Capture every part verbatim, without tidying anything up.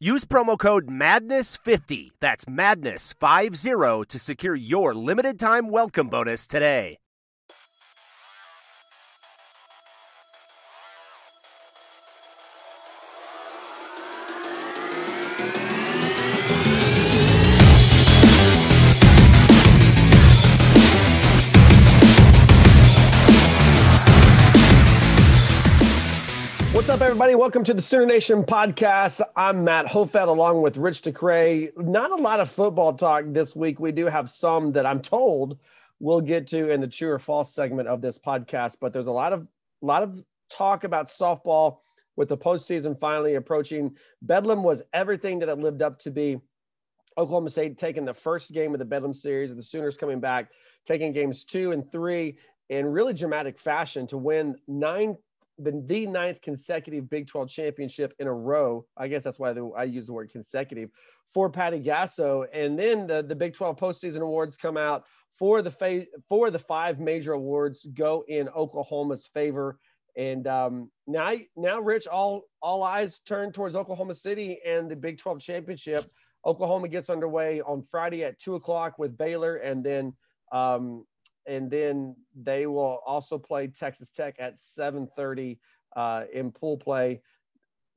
Use promo code madness fifty, that's madness fifty, to secure your limited-time welcome bonus today. What's up, everybody? Welcome to the Sooner Nation podcast. I'm Matt Hofeld along with Rich DeCray. Not a lot of football talk this week. We do have some that I'm told we'll get to in the true or false segment of this podcast, but there's a lot of lot of talk about softball with the postseason finally approaching. Bedlam was everything that it lived up to be. Oklahoma State taking the first game of the Bedlam series, and the Sooners coming back, taking games two and three in really dramatic fashion to win nine. The, the ninth consecutive Big twelve championship in a row. I guess that's why the, I use the word consecutive for Patty Gasso. And then the, the Big twelve postseason awards come out for the fa- for the five major awards go in Oklahoma's favor. And um, now, now, Rich, all all eyes turn towards Oklahoma City and the Big twelve championship. Oklahoma gets underway on Friday at two o'clock with Baylor, and then. Um, And then they will also play Texas Tech at seven thirty uh, in pool play.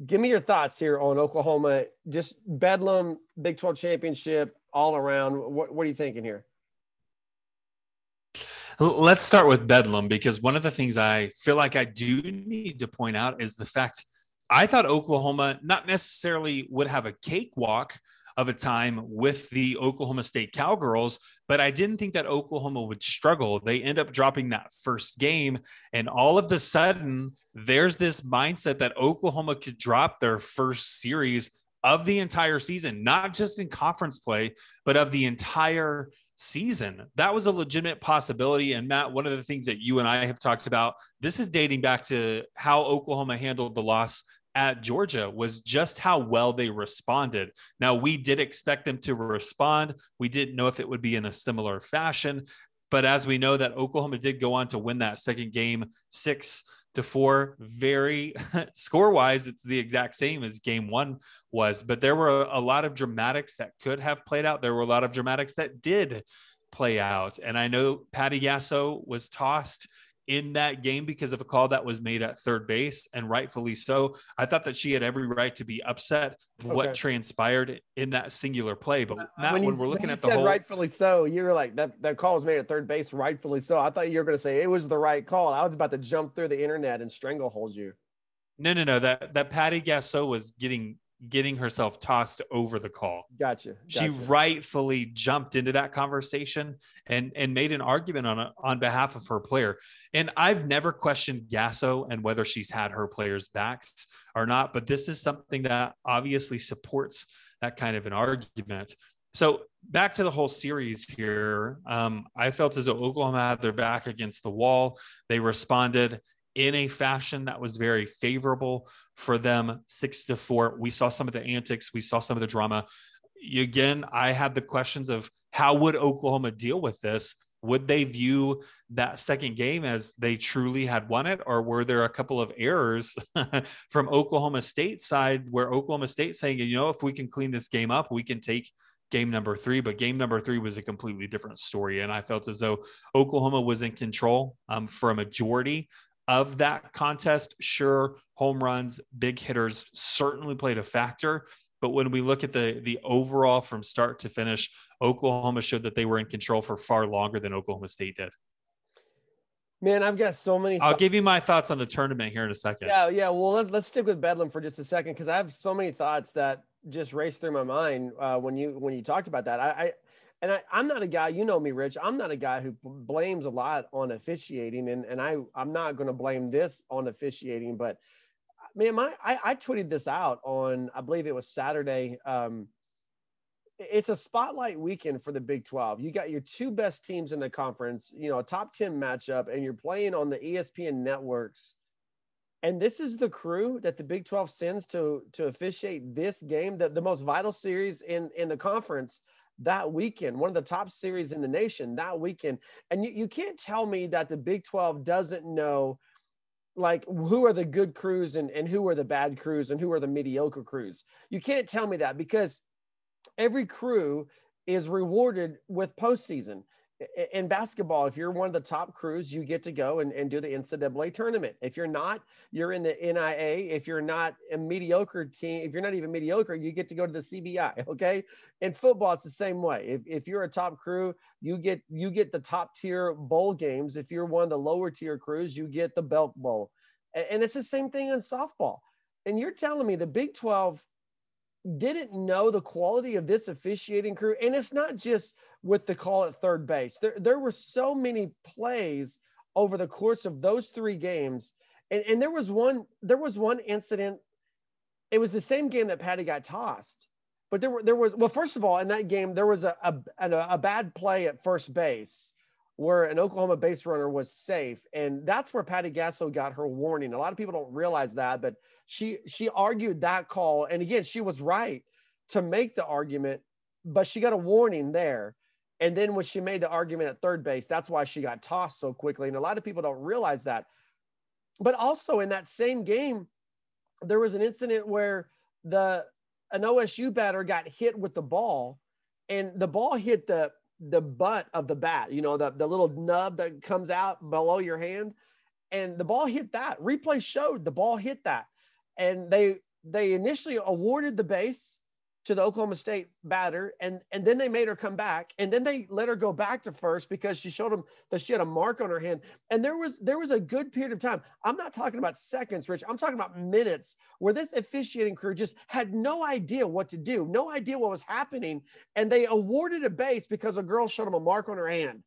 Give me your thoughts here on Oklahoma, just Bedlam, Big twelve championship all around. What, what are you thinking here? Let's start with Bedlam, because one of the things I feel like I do need to point out is the fact I thought Oklahoma not necessarily would have a cakewalk of a time with the Oklahoma State Cowgirls, but I didn't think that Oklahoma would struggle. They end up dropping that first game, and all of the sudden, there's this mindset that Oklahoma could drop their first series of the entire season, not just in conference play, but of the entire season. That was a legitimate possibility. And Matt, one of the things that you and I have talked about, this is dating back to how Oklahoma handled the loss at Georgia, was just how well they responded. Now, we did expect them to respond. We didn't know if it would be in a similar fashion, but as we know that Oklahoma did go on to win that second game six to four, very score wise, it's the exact same as game one was, but there were a lot of dramatics that could have played out. There were a lot of dramatics that did play out. And I know Patty Gasso was tossed in that game because of a call that was made at third base, and rightfully so. I thought that she had every right to be upset with okay. what transpired in that singular play. But Matt, when, you, when we're looking when at the whole, rightfully so, you were like that, that call was made at third base, rightfully so. I thought you were going to say it was the right call. I was about to jump through the internet and stranglehold you. No, no, no. That, that Patty Gasso was getting, getting herself tossed over the call. Gotcha. gotcha. She rightfully jumped into that conversation and, and made an argument on, a, on behalf of her player. And I've never questioned Gasso and whether she's had her players' backs or not, but this is something that obviously supports that kind of an argument. So back to the whole series here. Um, I felt as though Oklahoma had their back against the wall. They responded in a fashion that was very favorable for them, six to four. We saw some of the antics. We saw some of the drama. Again, I had the questions of how would Oklahoma deal with this? Would they view that second game as they truly had won it? Or were there a couple of errors from Oklahoma State's side where Oklahoma State saying, you know, if we can clean this game up, we can take game number three, but game number three was a completely different story. And I felt as though Oklahoma was in control um, for a majority of that contest. Sure, home runs, big hitters certainly played a factor, but when we look at the the overall from start to finish, Oklahoma showed that they were in control for far longer than Oklahoma State did. Man, I've got so many. I'll th- give you my thoughts on the tournament here in a second. Yeah, yeah. Well, let's let's stick with Bedlam for just a second, because I have so many thoughts that just raced through my mind uh, when you when you talked about that. I, I and I, I'm not a guy, you know me, Rich. I'm not a guy who blames a lot on officiating, and and I I'm not going to blame this on officiating. But man, my I, I tweeted this out on, I believe it was Saturday. Um, It's a spotlight weekend for the Big twelve. You got your two best teams in the conference, you know, a top ten matchup, and you're playing on the E S P N networks. And this is the crew that the Big twelve sends to, to officiate this game, the, the most vital series in, in the conference that weekend, one of the top series in the nation that weekend. And you, you can't tell me that the Big twelve doesn't know, like, who are the good crews and, and who are the bad crews and who are the mediocre crews. You can't tell me that, because every crew is rewarded with postseason. In basketball, if you're one of the top crews, you get to go and, and do the N C double A tournament. If you're not, you're in the N I A. If you're not a mediocre team, if you're not even mediocre, you get to go to the C B I, okay? In football, it's the same way. If if you're a top crew, you get you get the top tier bowl games. If you're one of the lower tier crews, you get the belt bowl. And, and it's the same thing in softball. And you're telling me the Big twelve didn't know the quality of this officiating crew? And it's not just with the call at third base. There there were so many plays over the course of those three games. And, and there was one, there was one incident. It was the same game that Patty got tossed, but there were, there was, well, first of all, in that game, there was a, a, a, a bad play at first base where an Oklahoma base runner was safe. And that's where Patty Gasso got her warning. A lot of people don't realize that, but She she argued that call, and again, she was right to make the argument, but she got a warning there. And then when she made the argument at third base, that's why she got tossed so quickly. And a lot of people don't realize that. But also in that same game, there was an incident where the an O S U batter got hit with the ball, and the ball hit the the butt of the bat, you know, the, the little nub that comes out below your hand. And the ball hit that. Replay showed the ball hit that. And they they initially awarded the base to the Oklahoma State batter, and, and then they made her come back, and then they let her go back to first because she showed them that she had a mark on her hand. And there was there was a good period of time. I'm not talking about seconds, Rich. I'm talking about minutes where this officiating crew just had no idea what to do, no idea what was happening, and they awarded a base because a girl showed them a mark on her hand.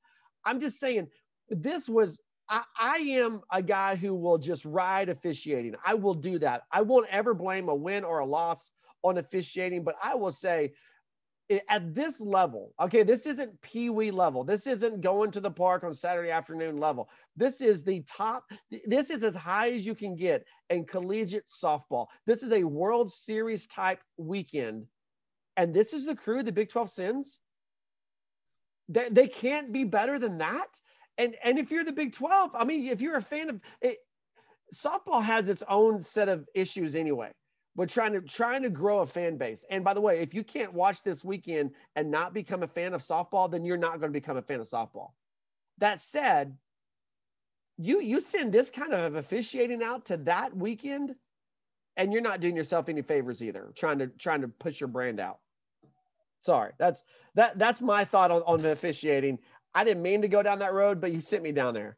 I'm just saying, this was – I, I am a guy who will just ride officiating. I will do that. I won't ever blame a win or a loss on officiating, but I will say at this level, okay, this isn't peewee level. This isn't going to the park on Saturday afternoon level. This is the top. This is as high as you can get in collegiate softball. This is a World Series type weekend. And this is the crew the Big twelve sends. They, they can't be better than that. And and if you're the Big twelve, I mean, if you're a fan of it, softball has its own set of issues anyway. We're trying to trying to grow a fan base. And by the way, if you can't watch this weekend and not become a fan of softball, then you're not going to become a fan of softball. That said, you you send this kind of officiating out to that weekend, and you're not doing yourself any favors either, trying to trying to push your brand out. Sorry, that's that that's my thought on, on the officiating. I didn't mean to go down that road, but you sent me down there.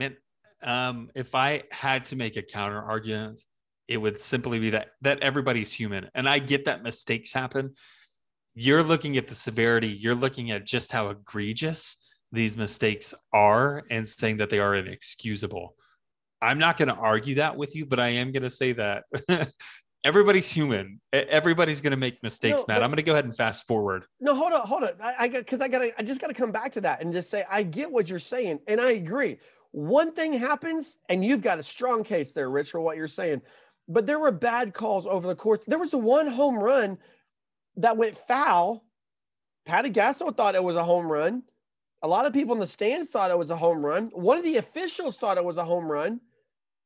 Man, um, if I had to make a counter argument, it would simply be that that everybody's human. And I get that mistakes happen. You're looking at the severity. You're looking at just how egregious these mistakes are and saying that they are inexcusable. I'm not going to argue that with you, but I am going to say that everybody's human. Everybody's going to make mistakes, no, Matt. But I'm going to go ahead and fast forward. No, hold on, hold on. I, I got, cause I gotta, I just got to come back to that and just say, I get what you're saying. And I agree. One thing happens, and you've got a strong case there, Rich, for what you're saying, but there were bad calls over the course. There was a one home run that went foul. Patty Gasso thought it was a home run. A lot of people in the stands thought it was a home run. One of the officials thought it was a home run,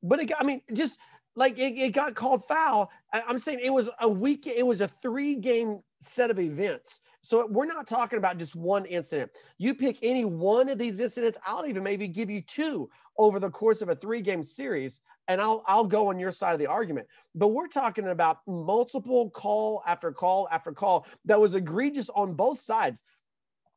but it got, I mean, just, Like it, it got called foul. I'm saying it was a week. It was a three game set of events. So we're not talking about just one incident. You pick any one of these incidents. I'll even maybe give you two over the course of a three game series, and I'll I'll go on your side of the argument. But we're talking about multiple call after call after call that was egregious on both sides.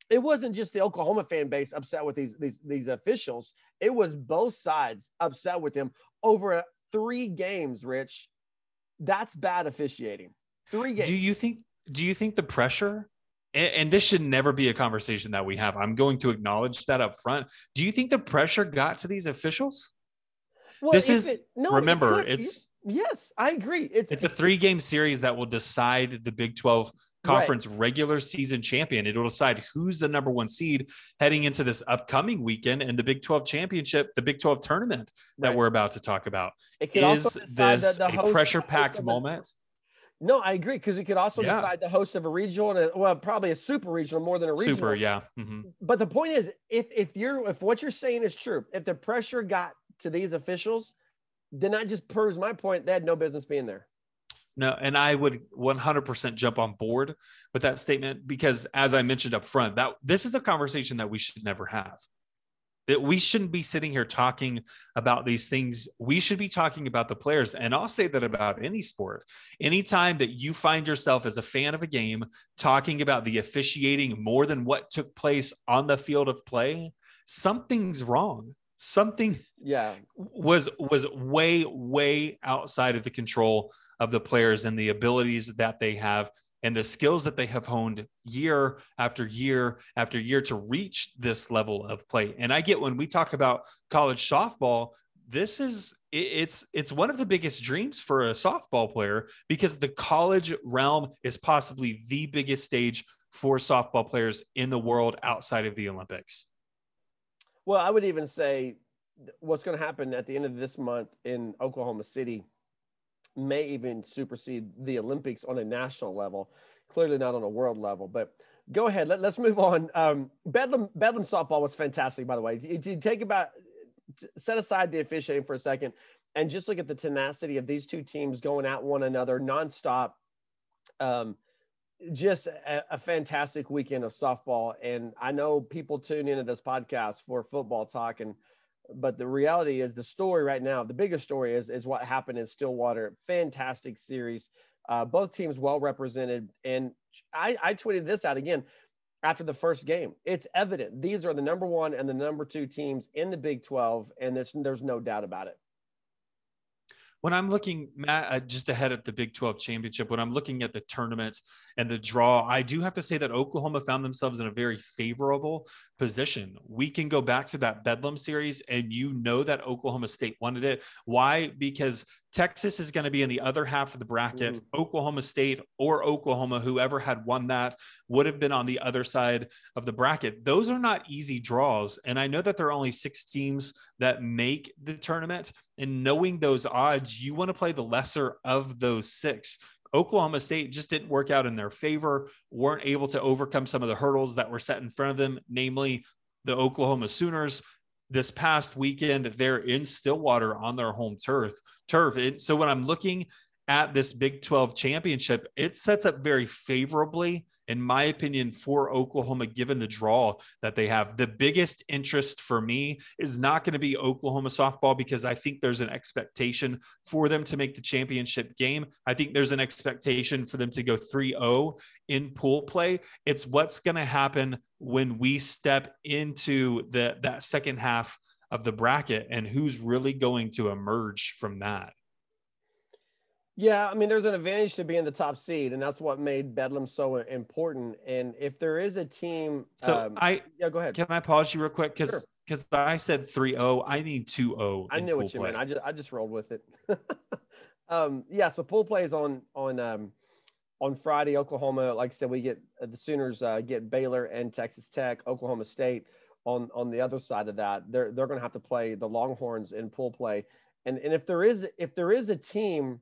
it wasn't just the Oklahoma fan base upset with these, these, these officials. It was both sides upset with them over three games, Rich. That's bad officiating. Three games. Do you think, do you think the pressure, and, and this should never be a conversation that we have. I'm going to acknowledge that up front. Do you think the pressure got to these officials? Well, this is, it, no, remember, it could, it's, yes, I agree. It's, it's a three game series that will decide the Big twelve conference right. regular season champion. It will decide who's the number one seed heading into this upcoming weekend and the Big twelve championship, the Big twelve tournament that right. we're about to talk about. It could is also this the, the host, a pressure packed moment? A, no, I agree. Cause it could also yeah. decide the host of a regional and a, well, probably a super regional more than a regional. Super, yeah. Mm-hmm. But the point is, if, if you're, if what you're saying is true, if the pressure got to these officials, then that just proves my point. They had no business being there. No, and I would one hundred percent jump on board with that statement because, as I mentioned up front, that this is a conversation that we should never have. That we shouldn't be sitting here talking about these things. We should be talking about the players. And I'll say that about any sport. Anytime that you find yourself as a fan of a game talking about the officiating more than what took place on the field of play, something's wrong. Something yeah. was was way, way outside of the control of the players and the abilities that they have and the skills that they have honed year after year after year to reach this level of play. And I get when we talk about college softball, this is it's it's one of the biggest dreams for a softball player because the college realm is possibly the biggest stage for softball players in the world outside of the Olympics. Well, I would even say what's going to happen at the end of this month in Oklahoma City may even supersede the Olympics on a national level, clearly not on a world level. But go ahead. Let, let's move on. Um, Bedlam Bedlam softball was fantastic, by the way. You, you take about set aside the officiating for a second and just look at the tenacity of these two teams going at one another nonstop. Um, Just a, a fantastic weekend of softball. And I know people tune into this podcast for football talk. And, but the reality is the story right now, the biggest story is, is what happened in Stillwater. Fantastic series. Uh, both teams well represented. And I, I tweeted this out again after the first game. It's evident. These are the number one and the number two teams in the Big twelve. And this, there's no doubt about it. When I'm looking, Matt, uh, just ahead at the Big twelve championship, when I'm looking at the tournament and the draw, I do have to say that Oklahoma found themselves in a very favorable position. We can go back to that Bedlam series, and you know that Oklahoma State wanted it. Why? Because Texas is going to be in the other half of the bracket. Mm. Oklahoma State or Oklahoma, whoever had won that, would have been on the other side of the bracket. Those are not easy draws. And I know that there are only six teams that make the tournament. And knowing those odds, you want to play the lesser of those six. Oklahoma State just didn't work out in their favor, weren't able to overcome some of the hurdles that were set in front of them, namely the Oklahoma Sooners. This past weekend, they're in Stillwater on their home turf. turf. It, so when I'm looking at this Big twelve championship, it sets up very favorably, in my opinion, for Oklahoma, given the draw that they have. The biggest interest for me is not going to be Oklahoma softball because I think there's an expectation for them to make the championship game. I think there's an expectation for them to go three oh in pool play. It's what's going to happen when we step into the, that second half of the bracket and who's really going to emerge from that. Yeah, I mean, there's an advantage to being the top seed, and that's what made Bedlam so important. And if there is a team, so um, I yeah, go ahead. Can I pause you real quick? Because sure. because I said three oh, I mean two oh. I knew what you meant. I just I just rolled with it. um, yeah, so pool play is on on um, on Friday. Oklahoma, like I said, we get uh, the Sooners uh, get Baylor and Texas Tech. Oklahoma State on on the other side of that, they're they're going to have to play the Longhorns in pool play. And and if there is if there is a team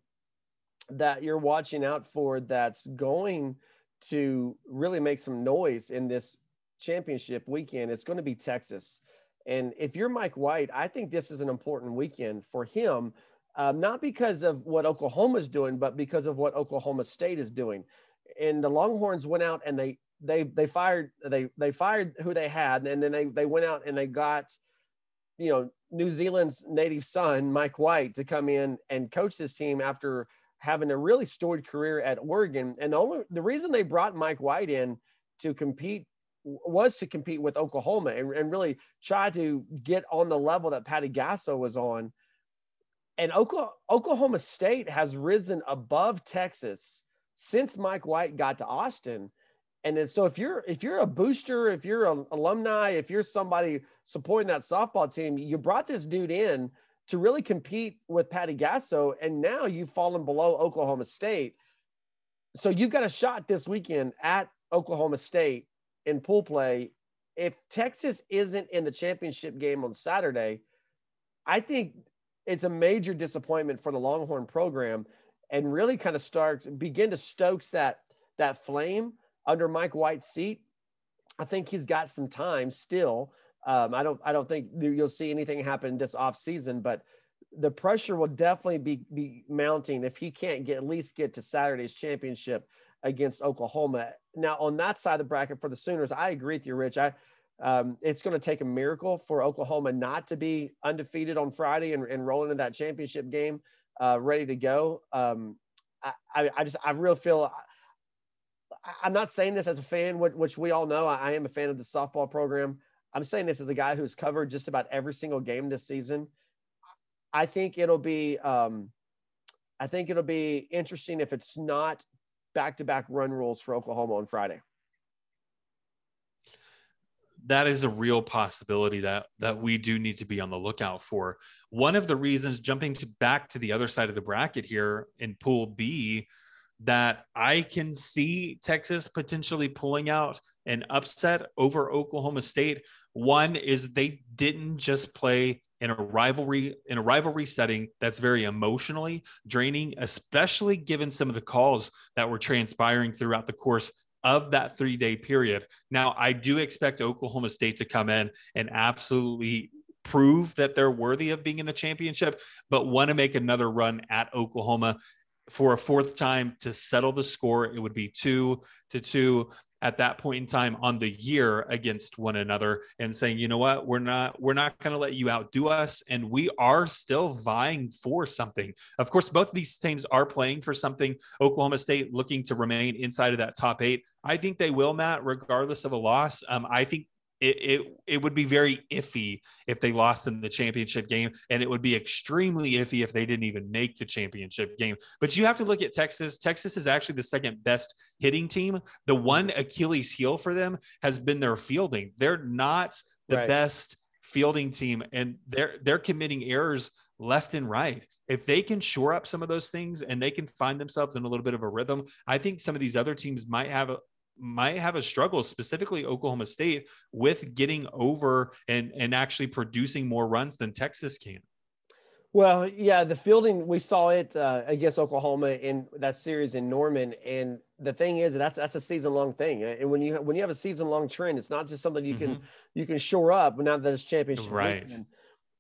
that you're watching out for that's going to really make some noise in this championship weekend, it's going to be Texas. And if you're Mike White, I think this is an important weekend for him, um, not because of what Oklahoma's doing, but because of what Oklahoma State is doing. And the Longhorns went out and they they they fired they they fired who they had, and then they they went out and they got, you know, New Zealand's native son, Mike White, to come in and coach this team after having a really storied career at Oregon. And the only the reason they brought Mike White in to compete was to compete with Oklahoma and, and really try to get on the level that Patty Gasso was on. And Oklahoma State has risen above Texas since Mike White got to Austin. And so if you're, if you're a booster, if you're an alumni, if you're somebody supporting that softball team, you brought this dude in to really compete with Patty Gasso, and now you've fallen below Oklahoma State. So you've got a shot this weekend at Oklahoma State in pool play. If Texas isn't in the championship game on Saturday, I think it's a major disappointment for the Longhorn program, and really kind of starts begin to stoke that, that flame under Mike White's seat. I think he's got some time still. Um, I don't, I don't think you'll see anything happen this off season, but the pressure will definitely be, be mounting if he can't get at least get to Saturday's championship against Oklahoma. Now on that side of the bracket for the Sooners, I agree with you, Rich. I, Um, it's going to take a miracle for Oklahoma not to be undefeated on Friday and, and roll into that championship game uh, ready to go. Um, I, I just, I really feel, I, I'm not saying this as a fan, which we all know, I am a fan of the softball program. I'm saying this as a guy who's covered just about every single game this season. I think it'll be, um, I think it'll be interesting if it's not back-to-back run rules for Oklahoma on Friday. That is a real possibility that, that we do need to be on the lookout for. One of the reasons, jumping to back to the other side of the bracket here in Pool B, that I can see Texas potentially pulling out an upset over Oklahoma State. One is they didn't just play in a rivalry, in a rivalry setting that's very emotionally draining, especially given some of the calls that were transpiring throughout the course of that three-day period. Now, I do expect Oklahoma State to come in and absolutely prove that they're worthy of being in the championship, but want to make another run at Oklahoma for a fourth time to settle the score. It would be two to two at that point in time on the year against one another, and saying, you know what, we're not, we're not going to let you outdo us. And we are still vying for something. Of course, both of these teams are playing for something. Oklahoma State looking to remain inside of that top eight. I think they will, Matt, regardless of a loss. Um, I think It, it it would be very iffy if they lost in the championship game, and it would be extremely iffy if they didn't even make the championship game. But you have to look at Texas. Texas is actually the second best hitting team. The one Achilles heel for them has been their fielding. They're not the right. best fielding team, and they're they're committing errors left and right. If they can shore up some of those things and they can find themselves in a little bit of a rhythm, I think some of these other teams might have a might have a struggle, specifically Oklahoma State, with getting over and, and actually producing more runs than Texas can. Well, yeah, the fielding, we saw it uh, against Oklahoma in that series in Norman. And the thing is, that's that's a season-long thing. And when you when you have a season-long trend, it's not just something you mm-hmm. can you can shore up now that it's championship. Right.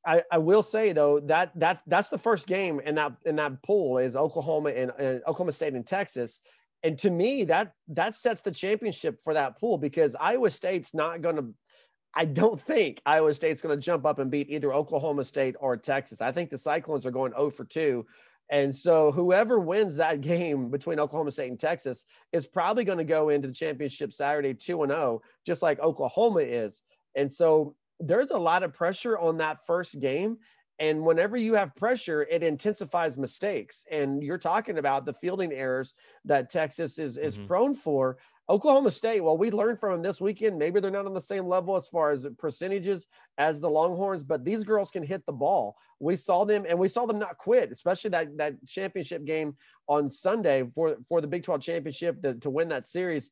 I, I will say, though, that that's, that's the first game in that, in that pool is Oklahoma and, and Oklahoma State and Texas. And to me, that that sets the championship for that pool, because Iowa State's not going to – I don't think Iowa State's going to jump up and beat either Oklahoma State or Texas. I think the Cyclones are going oh for two. And so whoever wins that game between Oklahoma State and Texas is probably going to go into the championship Saturday two and oh, just like Oklahoma is. And so there's a lot of pressure on that first game. And whenever you have pressure, it intensifies mistakes. And you're talking about the fielding errors that Texas is, is mm-hmm. prone for. Oklahoma State, well, we learned from them this weekend. Maybe they're not on the same level as far as percentages as the Longhorns, but these girls can hit the ball. We saw them, and we saw them not quit, especially that, that championship game on Sunday for, for the Big twelve championship to, to win that series.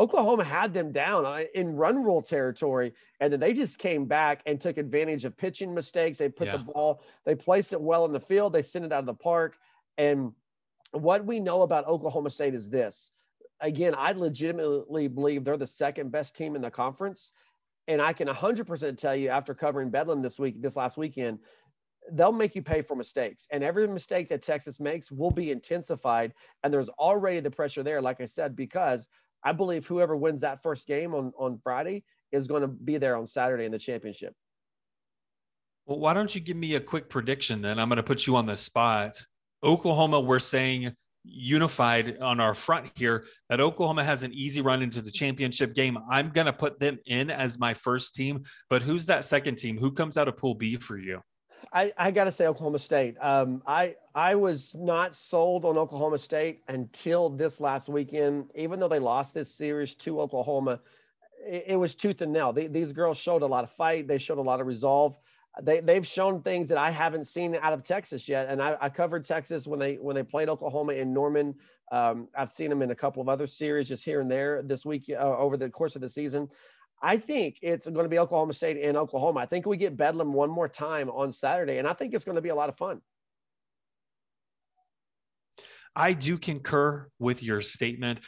Oklahoma had them down in run rule territory, and then they just came back and took advantage of pitching mistakes. They put yeah. the ball, they placed it well in the field. They sent it out of the park. And what we know about Oklahoma State is this. Again, I legitimately believe they're the second best team in the conference. And I can one hundred percent tell you, after covering Bedlam this week, this last weekend, they'll make you pay for mistakes, and every mistake that Texas makes will be intensified. And there's already the pressure there, like I said, because I believe whoever wins that first game on, on Friday is going to be there on Saturday in the championship. Well, why don't you give me a quick prediction, then? I'm going to put you on the spot. Oklahoma, we're saying unified on our front here that Oklahoma has an easy run into the championship game. I'm going to put them in as my first team, but who's that second team? Who comes out of Pool B for you? I, I got to say Oklahoma State. Um, I, I was not sold on Oklahoma State until this last weekend, even though they lost this series to Oklahoma. It, it was tooth and nail. They, these girls showed a lot of fight. They showed a lot of resolve. They, they've shown things that I haven't seen out of Texas yet. And I, I covered Texas when they, when they played Oklahoma in Norman. Um, I've seen them in a couple of other series just here and there this week uh, over the course of the season. I think it's going to be Oklahoma State and Oklahoma. I think we get Bedlam one more time on Saturday, and I think it's going to be a lot of fun. I do concur with your statement.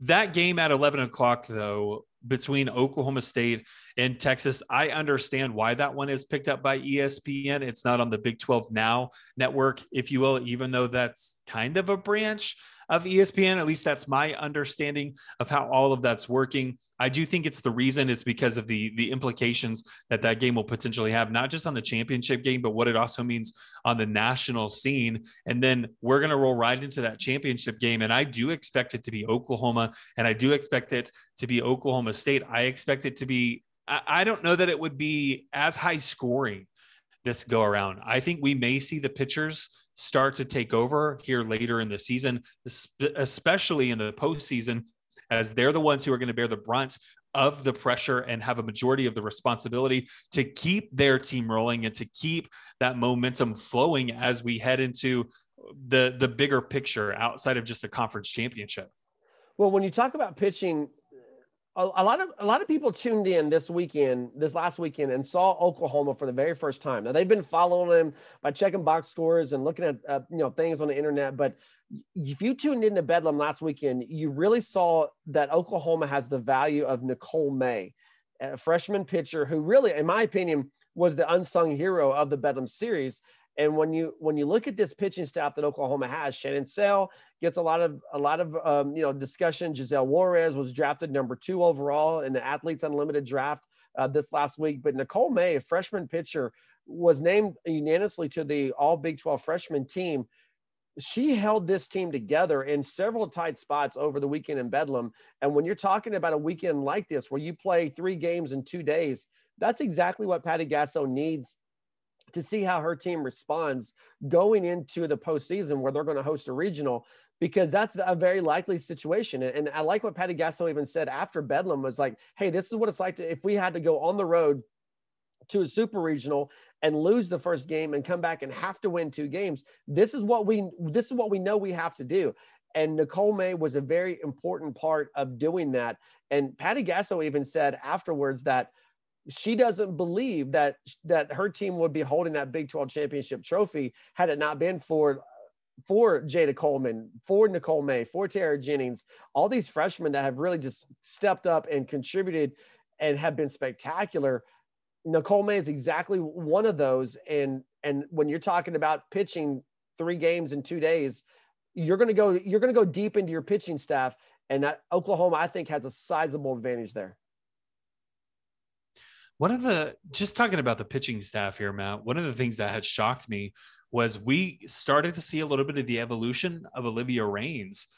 That game at eleven o'clock, though, between Oklahoma State and Texas, I understand why that one is picked up by E S P N. It's not on the Big twelve Now network, if you will, even though that's kind of a branch of E S P N. At least that's my understanding of how all of that's working. I do think it's the reason it's because of the, the implications that that game will potentially have, not just on the championship game, but what it also means on the national scene. And then we're going to roll right into that championship game. And I do expect it to be Oklahoma, and I do expect it to be Oklahoma State. I expect it to be, I, I don't know that it would be as high scoring this go around. I think we may see the pitchers start to take over here later in the season, especially in the postseason, as they're the ones who are going to bear the brunt of the pressure and have a majority of the responsibility to keep their team rolling and to keep that momentum flowing as we head into the, the bigger picture outside of just a conference championship. Well, when you talk about pitching, a, a lot of, a lot of people tuned in this weekend, this last weekend, and saw Oklahoma for the very first time. Now they've been following them by checking box scores and looking at, uh, you know, things on the internet. But if you tuned into Bedlam last weekend, you really saw that Oklahoma has the value of Nicole May, a freshman pitcher who really, in my opinion, was the unsung hero of the Bedlam series. And when you, when you look at this pitching staff that Oklahoma has, Shannon Sale gets a lot of, a lot of, um, you know, discussion. Giselle Juarez was drafted number two overall in the Athletes Unlimited draft uh, this last week. But Nicole May, a freshman pitcher, was named unanimously to the all Big twelve freshman team. She held this team together in several tight spots over the weekend in Bedlam. And when you're talking about a weekend like this, where you play three games in two days, that's exactly what Patty Gasso needs to see how her team responds going into the postseason, where they're going to host a regional, because that's a very likely situation. And, and I like what Patty Gasso even said after Bedlam was like, hey, this is what it's like to, if we had to go on the road to a super regional and lose the first game and come back and have to win two games. This is what we, this is what we know we have to do. And Nicole May was a very important part of doing that. And Patty Gasso even said afterwards that she doesn't believe that, that her team would be holding that Big twelve championship trophy had it not been for, for Jada Coleman, for Nicole May, for Tara Jennings, all these freshmen that have really just stepped up and contributed and have been spectacular. Nicole May is exactly one of those. And, and when you're talking about pitching three games in two days, you're going to go, you're going to go deep into your pitching staff. And that, Oklahoma, I think, has a sizable advantage there. One of the, just talking about the pitching staff here, Matt, one of the things that had shocked me was we started to see a little bit of the evolution of Olivia Rains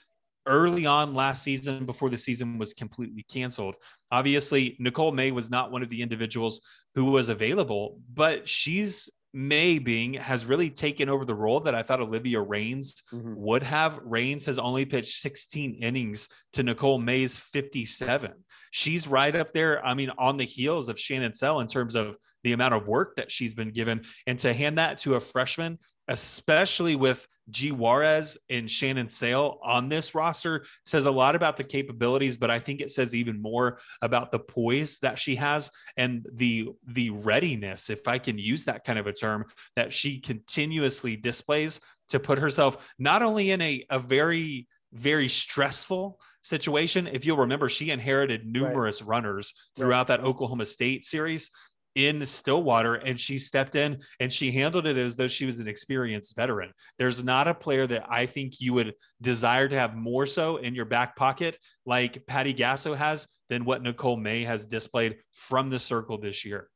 early on last season before the season was completely canceled. Obviously, Nicole May was not one of the individuals who was available, but she's May being has really taken over the role that I thought Olivia Rains mm-hmm. would have. Rains has only pitched sixteen innings to Nicole May's fifty-seven. She's right up there. I mean, on the heels of Shannon Sell in terms of the amount of work that she's been given, and to hand that to a freshman, especially with G. Juarez and Shannon Sale on this roster, says a lot about the capabilities, but I think it says even more about the poise that she has and the, the readiness, if I can use that kind of a term, that she continuously displays to put herself not only in a, a very, very stressful situation. If you'll remember, she inherited numerous right. runners throughout right. that Oklahoma State series in Stillwater, and she stepped in and she handled it as though she was an experienced veteran. There's not a player that I think you would desire to have more so in your back pocket like Patty Gasso has than what Nicole May has displayed from the circle this year.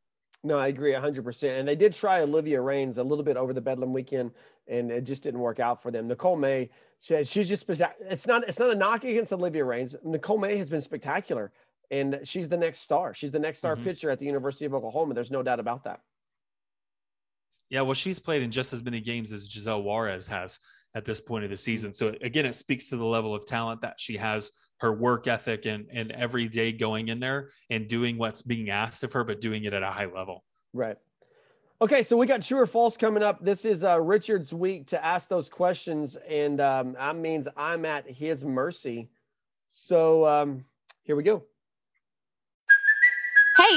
No, I agree one hundred percent. And they did try Olivia Rains a little bit over the Bedlam weekend, and it just didn't work out for them. Nicole May, She, she's just it's not it's not a knock against Olivia Rains. Nicole May has been spectacular, and she's the next star. She's the next star mm-hmm. pitcher at the University of Oklahoma. There's no doubt about that. Yeah, well, she's played in just as many games as Giselle Juarez has at this point of the season. So again, it speaks to the level of talent that she has, her work ethic, and and every day going in there and doing what's being asked of her, but doing it at a high level. Right. Okay, so we got true or false coming up. This is uh, Richard's week to ask those questions, and um, that means I'm at his mercy. So um, here we go. Hey,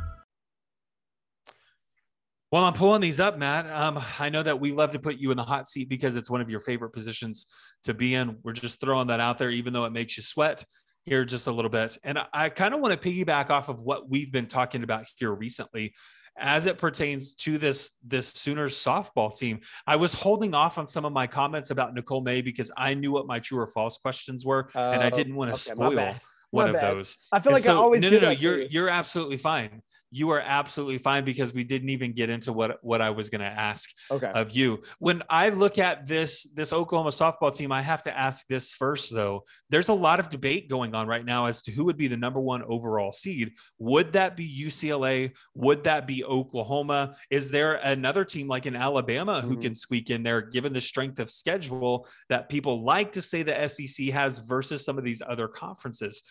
Well, I'm pulling these up, Matt. Um, I know that we love to put you in the hot seat because it's one of your favorite positions to be in. We're just throwing that out there, even though it makes you sweat here just a little bit. And I, I kind of want to piggyback off of what we've been talking about here recently as it pertains to this, this Sooners softball team. I was holding off on some of my comments about Nicole May because I knew what my true or false questions were, uh, and I didn't want to okay, spoil one of those. I feel and like so, I always no, do no, that no, you're, you. you're absolutely fine. You are absolutely fine because we didn't even get into what, what I was going to ask okay. of you. When I look at this, this Oklahoma softball team, I have to ask this first though. There's a lot of debate going on right now as to who would be the number one overall seed. Would that be U C L A? Would that be Oklahoma? Is there another team like in Alabama mm-hmm. who can squeak in there given the strength of schedule that people like to say the S E C has versus some of these other conferences?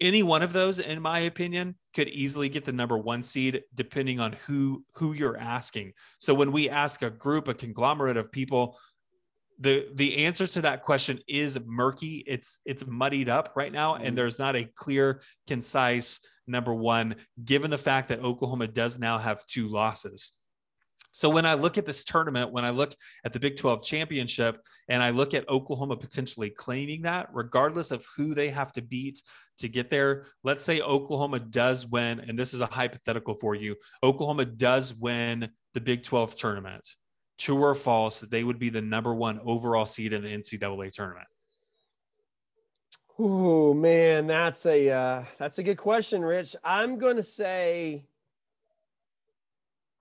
Any one of those, in my opinion, could easily get the number one seed depending on who who you're asking. So when we ask a group, a conglomerate of people, the the answers to that question is murky. It's it's muddied up right now, and there's not a clear, concise number one, given the fact that Oklahoma does now have two losses. So when I look at this tournament, when I look at the Big twelve championship and I look at Oklahoma potentially claiming that, regardless of who they have to beat to get there, let's say Oklahoma does win, and this is a hypothetical for you, Oklahoma does win the Big twelve tournament. True or false, that they would be the number one overall seed in the N C double A tournament? Oh, man, that's a uh, that's a good question, Rich. I'm going to say...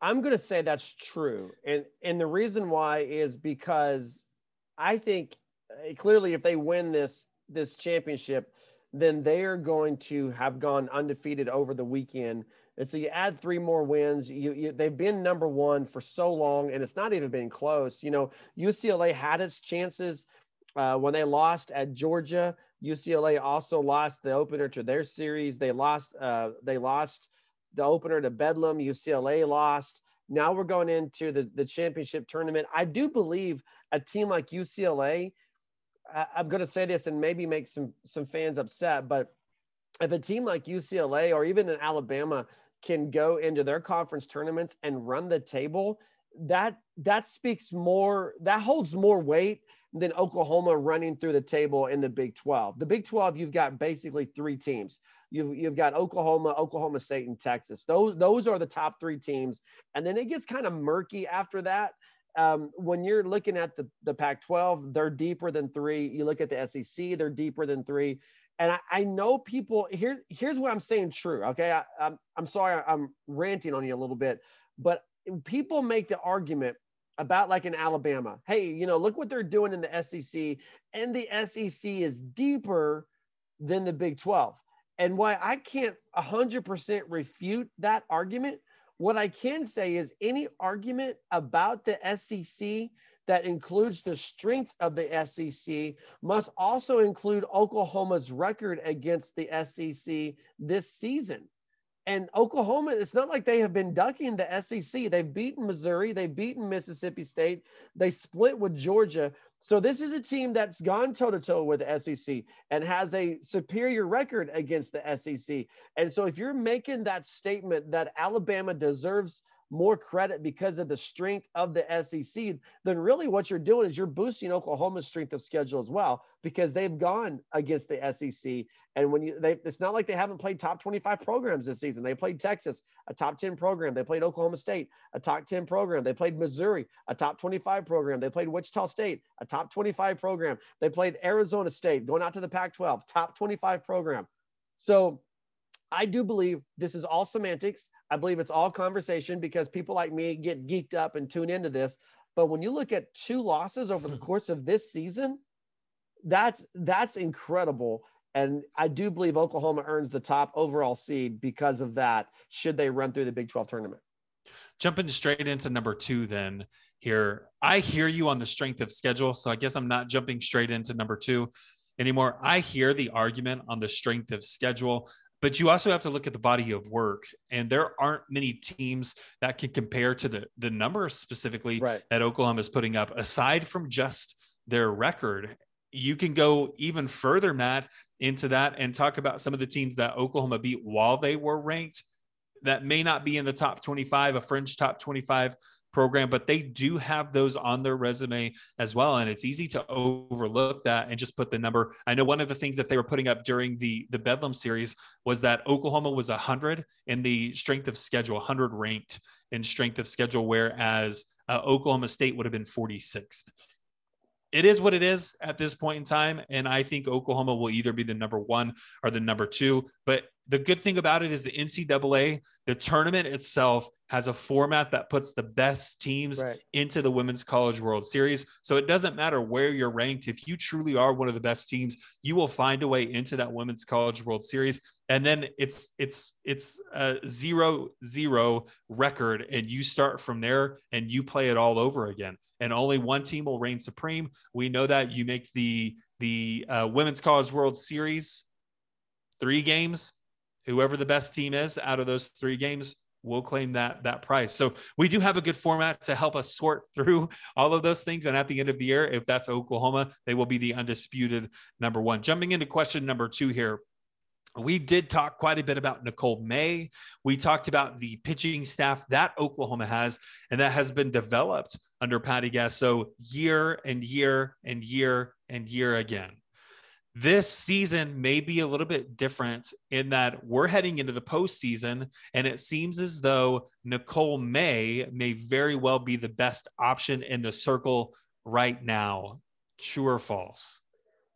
I'm going to say that's true. And and the reason why is because I think uh, clearly if they win this, this championship, then they are going to have gone undefeated over the weekend. And so you add three more wins. You, you they've been number one for so long, and it's not even been close. You know, U C L A had its chances uh, when they lost at Georgia. U C L A also lost the opener to their series. They lost, uh, they lost, the opener to Bedlam. U C L A lost. Now we're going into the, the championship tournament. I do believe a team like U C L A, I, I'm going to say this and maybe make some, some fans upset, but if a team like U C L A or even in Alabama can go into their conference tournaments and run the table, that, that speaks more, that holds more weight than Oklahoma running through the table in the Big twelve. The Big twelve, you've got basically three teams. You've, you've got Oklahoma, Oklahoma State, and Texas. Those those are the top three teams. And then it gets kind of murky after that. Um, when you're looking at the, the Pac twelve, they're deeper than three. You look at the S E C, they're deeper than three. And I, I know people, here, here's what I'm saying true, okay? I, I'm, I'm sorry I'm ranting on you a little bit. But people make the argument about like in Alabama, hey, you know, look what they're doing in the S E C. And the S E C is deeper than the Big twelve. And why I can't one hundred percent refute that argument, what I can say is any argument about the S E C that includes the strength of the S E C must also include Oklahoma's record against the S E C this season. And Oklahoma, it's not like they have been ducking the S E C. They've beaten Missouri. They've beaten Mississippi State. They split with Georgia. So this is a team that's gone toe-to-toe with the S E C and has a superior record against the S E C. And so if you're making that statement that Alabama deserves more credit because of the strength of the S E C, then really what you're doing is you're boosting Oklahoma's strength of schedule as well, because they've gone against the S E C. And when you, they, it's not like they haven't played top twenty-five programs this season. They played Texas, a top ten program. They played Oklahoma State, a top ten program. They played Missouri, a top twenty-five program. They played Wichita State, a top twenty-five program. They played Arizona State, going out to the Pac twelve, top twenty-five program. So I do believe this is all semantics. I believe it's all conversation because people like me get geeked up and tune into this. But when you look at two losses over the course of this season, that's that's incredible. And I do believe Oklahoma earns the top overall seed because of that, should they run through the Big twelve tournament. Jumping straight into number two then here. I hear you on the strength of schedule, so I guess I'm not jumping straight into number two anymore. I hear the argument on the strength of schedule, but you also have to look at the body of work, and there aren't many teams that can compare to the, the numbers specifically right. that Oklahoma is putting up aside from just their record. You can go even further, Matt, into that and talk about some of the teams that Oklahoma beat while they were ranked that may not be in the top twenty-five, a fringe top twenty-five program, but they do have those on their resume as well. And it's easy to overlook that and just put the number. I know one of the things that they were putting up during the, the Bedlam series was that Oklahoma was one hundred in the strength of schedule, one hundred ranked in strength of schedule, whereas uh, Oklahoma State would have been forty-sixth. It is what it is at this point in time. And I think Oklahoma will either be the number one or the number two. But the good thing about it is the N C double A, the tournament itself has a format that puts the best teams right. into the Women's College World Series. So it doesn't matter where you're ranked. If you truly are one of the best teams, you will find a way into that Women's College World Series. And then it's, it's, it's a zero, zero record. And you start from there and you play it all over again. And only one team will reign supreme. We know that you make the, the uh, Women's College World Series three games. Whoever the best team is out of those three games, we'll claim that that prize. So we do have a good format to help us sort through all of those things. And at the end of the year, if that's Oklahoma, they will be the undisputed number one. Jumping into question number two here. We did talk quite a bit about Nicole May. We talked about the pitching staff that Oklahoma has, and that has been developed under Patty Gasso year and year and year and year again. This season may be a little bit different in that we're heading into the postseason, and it seems as though Nicole May may very well be the best option in the circle right now. True or false?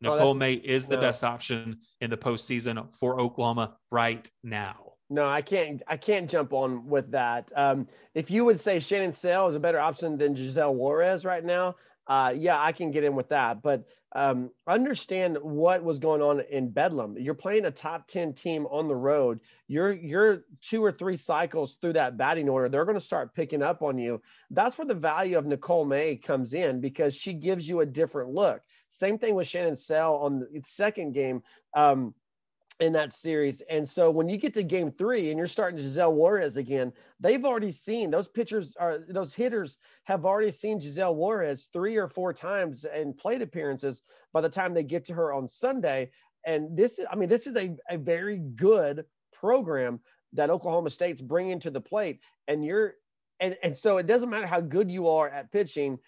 Nicole oh, May is the no. best option in the postseason for Oklahoma right now. No, I can't. I can't jump on with that. Um, if you would say Shannon Sale is a better option than Giselle Juarez right now, Uh, yeah, I can get in with that, but um, understand what was going on in Bedlam. You're playing a top ten team on the road. You're, you're two or three cycles through that batting order. They're going to start picking up on you. That's where the value of Nicole May comes in, because she gives you a different look. Same thing with Shannon Sale on the second game um, in that series. And so when you get to game three and you're starting Giselle Juarez again, they've already seen those pitchers are those hitters have already seen Giselle Juarez three or four times in plate appearances by the time they get to her on Sunday. And this, I mean, this is a, a very good program that Oklahoma State's bringing to the plate. And you're, and, and so it doesn't matter how good you are at pitching,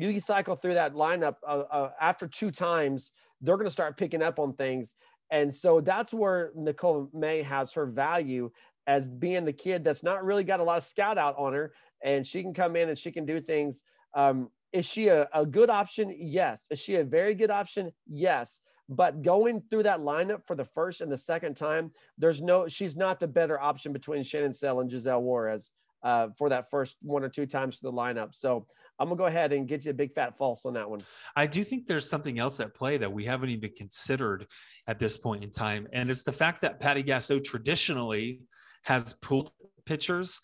you cycle through that lineup uh, uh, after two times, they're going to start picking up on things. And so that's where Nicole May has her value, as being the kid that's not really got a lot of scout out on her, and she can come in and she can do things. Um, is she a, a good option? Yes. Is she a very good option? Yes. But going through that lineup for the first and the second time, there's no, she's not the better option between Shannon Sale and Giselle Juarez uh, for that first one or two times to the lineup. So I'm going to go ahead and get you a big fat false on that one. I do think there's something else at play that we haven't even considered at this point in time. And it's the fact that Patty Gasso traditionally has pulled pitchers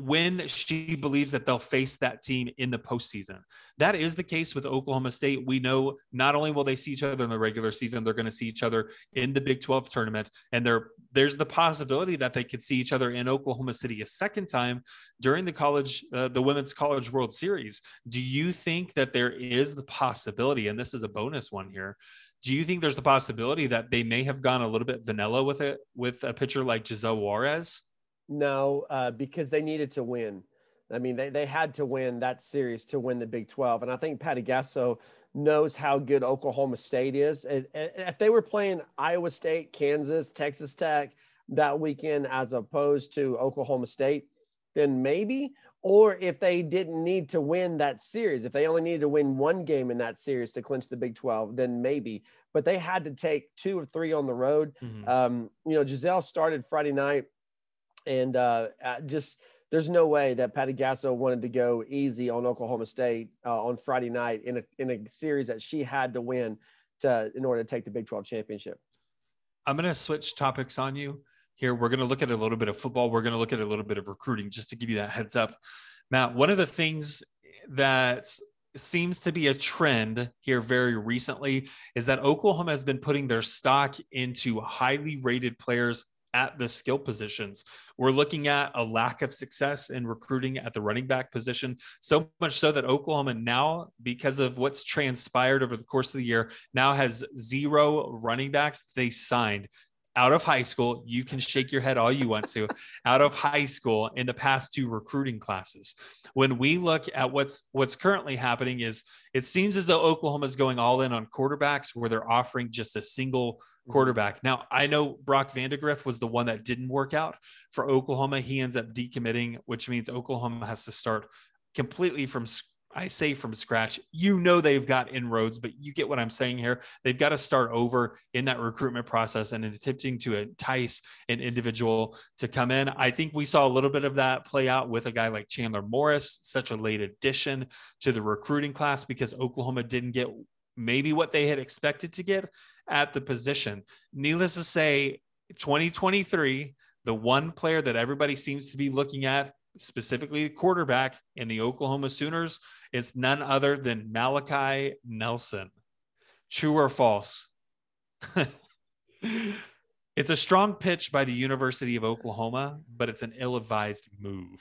when she believes that they'll face that team in the postseason. That is the case with Oklahoma State. We know not only will they see each other in the regular season, they're going to see each other in the Big twelve tournament. And there, there's the possibility that they could see each other in Oklahoma City a second time during the college, uh, the Women's College World Series. Do you think that there is the possibility, and this is a bonus one here, do you think there's the possibility that they may have gone a little bit vanilla with it, with a pitcher like Giselle Juarez? No, uh, because they needed to win. I mean, they, they had to win that series to win the Big twelve. And I think Patty Gasso knows how good Oklahoma State is. If they were playing Iowa State, Kansas, Texas Tech that weekend as opposed to Oklahoma State, then maybe. Or if they didn't need to win that series, if they only needed to win one game in that series to clinch the Big twelve, then maybe. But they had to take two or three on the road. Mm-hmm. Um, you know, Giselle started Friday night, and uh, just – there's no way that Patty Gasso wanted to go easy on Oklahoma State uh, on Friday night in a in a series that she had to win to in order to take the Big twelve championship. I'm going to switch topics on you here. We're going to look at a little bit of football. We're going to look at a little bit of recruiting, just to give you that heads up. Matt, one of the things that seems to be a trend here very recently is that Oklahoma has been putting their stock into highly rated players at the skill positions. We're looking at a lack of success in recruiting at the running back position, so much so that Oklahoma now, because of what's transpired over the course of the year, now has zero running backs they signed out of high school. You can shake your head all you want to, out of high school in the past two recruiting classes. When we look at what's what's currently happening, is it seems as though Oklahoma is going all in on quarterbacks, where they're offering just a single quarterback. Now, I know Brock Vandagriff was the one that didn't work out for Oklahoma. He ends up decommitting, which means Oklahoma has to start completely from scratch. I say from scratch. You know, they've got inroads, but you get what I'm saying here. They've got to start over in that recruitment process and attempting to entice an individual to come in. I think we saw a little bit of that play out with a guy like Chandler Morris, such a late addition to the recruiting class, because Oklahoma didn't get maybe what they had expected to get at the position. Needless to say, twenty twenty-three, the one player that everybody seems to be looking at, specifically the quarterback in the Oklahoma Sooners, it's none other than Malachi Nelson. True or false? It's a strong pitch by the University of Oklahoma, but it's an ill-advised move.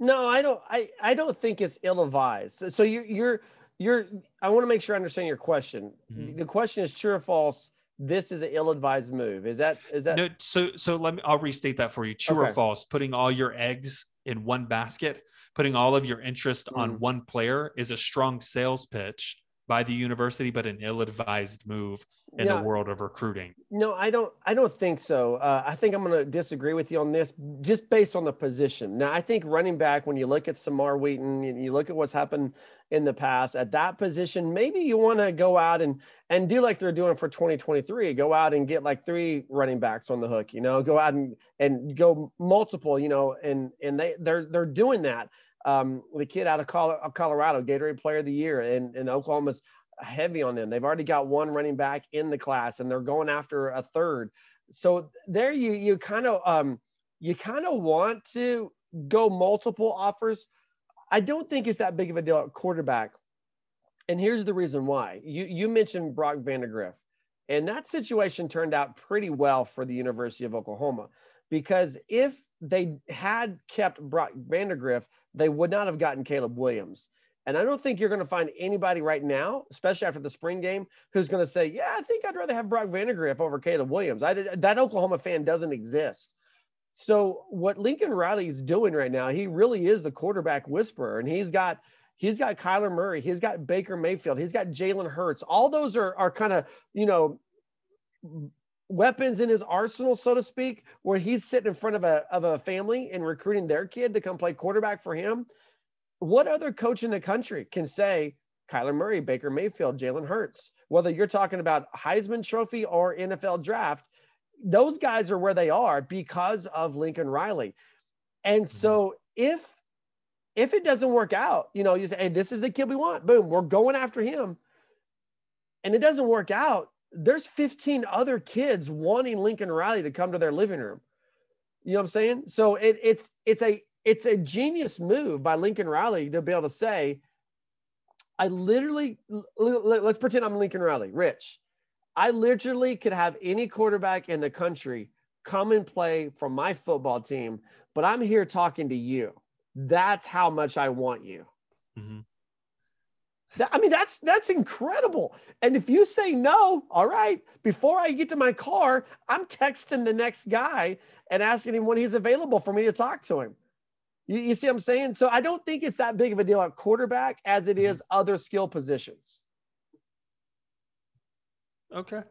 No, I don't. I, I don't think it's ill-advised. So, so you, you're you're. I want to make sure I understand your question. Mm-hmm. The question is true or false. This is an ill-advised move. Is that is that? No. So so let me. I'll restate that for you. True okay. or false? Putting all your eggs in one basket, putting all of your interest mm. on one player is a strong sales pitch by the university, but an ill-advised move in yeah. the world of recruiting. No, I don't, I don't think so. Uh, I think I'm going to disagree with you on this just based on the position. Now, I think running back, when you look at Samar Wheaton and you look at what's happened in the past at that position, maybe you want to go out and, and do like they're doing for twenty twenty-three, go out and get like three running backs on the hook, you know, go out and, and go multiple, you know, and, and they they're, they're doing that. Um, the kid out of Colorado, Gatorade Player of the Year, and, and Oklahoma's heavy on them. They've already got one running back in the class, and they're going after a third. So there, you you kind of um, you kind of want to go multiple offers. I don't think it's that big of a deal at quarterback, and here's the reason why. You you mentioned Brock Vandagriff, and that situation turned out pretty well for the University of Oklahoma, because if they had kept Brock Vandagriff, they would not have gotten Caleb Williams. And I don't think you're going to find anybody right now, especially after the spring game, who's going to say, yeah, I think I'd rather have Brock Vandagriff over Caleb Williams. I did, that Oklahoma fan doesn't exist. So what Lincoln Riley is doing right now, he really is the quarterback whisperer. And he's got, he's got Kyler Murray. He's got Baker Mayfield. He's got Jalen Hurts. All those are, are kind of, you know, weapons in his arsenal, so to speak, where he's sitting in front of a of a family and recruiting their kid to come play quarterback for him. What other coach in the country can say Kyler Murray, Baker Mayfield, Jalen Hurts? Whether you're talking about Heisman Trophy or N F L draft, those guys are where they are because of Lincoln Riley. And so if if it doesn't work out, you know, you say, hey, this is the kid we want. Boom, we're going after him. And it doesn't work out. There's fifteen other kids wanting Lincoln Riley to come to their living room. You know what I'm saying? So it, it's, it's a, it's a genius move by Lincoln Riley to be able to say, I literally, let's pretend I'm Lincoln Riley, Rich. I literally could have any quarterback in the country come and play for my football team, but I'm here talking to you. That's how much I want you. Mm-hmm. That, I mean, that's that's incredible. And if you say no, all right, before I get to my car, I'm texting the next guy and asking him when he's available for me to talk to him. You, you see what I'm saying? So I don't think it's that big of a deal at quarterback as it is other skill positions. Okay.